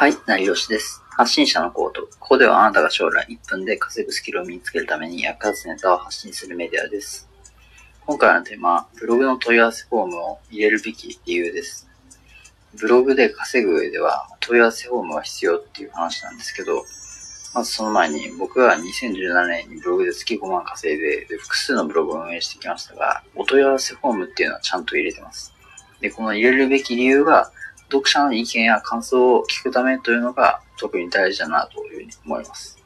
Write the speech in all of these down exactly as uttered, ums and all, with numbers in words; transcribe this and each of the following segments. はい、成吉です。発信者の行動。ここではあなたが将来いっぷんで稼ぐスキルを身につけるために役立つネタを発信するメディアです。今回のテーマは、ブログの問い合わせフォームを入れるべき理由です。ブログで稼ぐ上では問い合わせフォームが必要っていう話なんですけど、まずその前に僕はにせんじゅうななねんにブログで月ごまん稼いで、で複数のブログを運営してきましたが、お問い合わせフォームっていうのはちゃんと入れてます。で、この入れるべき理由が、読者の意見や感想を聞くためというのが特に大事だなというふうに思います。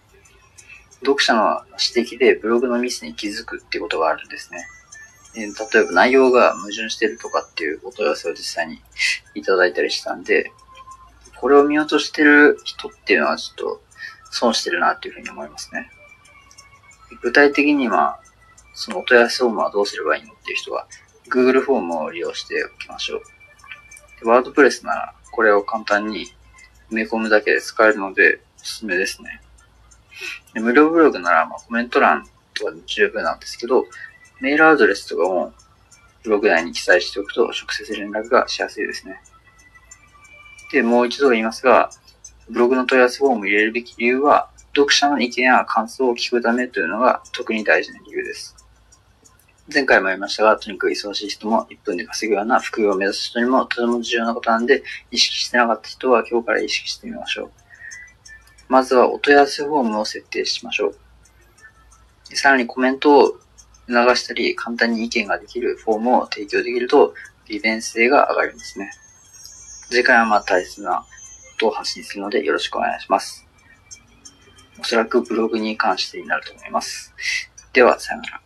読者の指摘でブログのミスに気づくっていうことがあるんですね。例えば内容が矛盾してるとかっていうお問い合わせを実際にいただいたりしたんで、これを見落としてる人っていうのはちょっと損してるなというふうに思いますね。具体的には、そのお問い合わせフォームはどうすればいいのっていう人は Google フォームを利用しておきましょう。ワードプレスならこれを簡単に埋め込むだけで使えるのでおすすめですね。で無料ブログならまあコメント欄とかで十分なんですけど、メールアドレスとかもブログ内に記載しておくと直接連絡がしやすいですね。で、もう一度言いますが、ブログの問い合わせフォームを入れるべき理由は、読者の意見や感想を聞くためというのが特に大事な理由です。前回も言いましたが、とにかく忙しい人もいっぷんで稼ぐような副業を目指す人にもとても重要なことなんで、意識してなかった人は今日から意識してみましょう。まずはお問い合わせフォームを設定しましょう。さらにコメントを促したり、簡単に意見ができるフォームを提供できると利便性が上がりますね。次回はまあ大切なことを発信するのでよろしくお願いします。おそらくブログに関してになると思います。では、さよなら。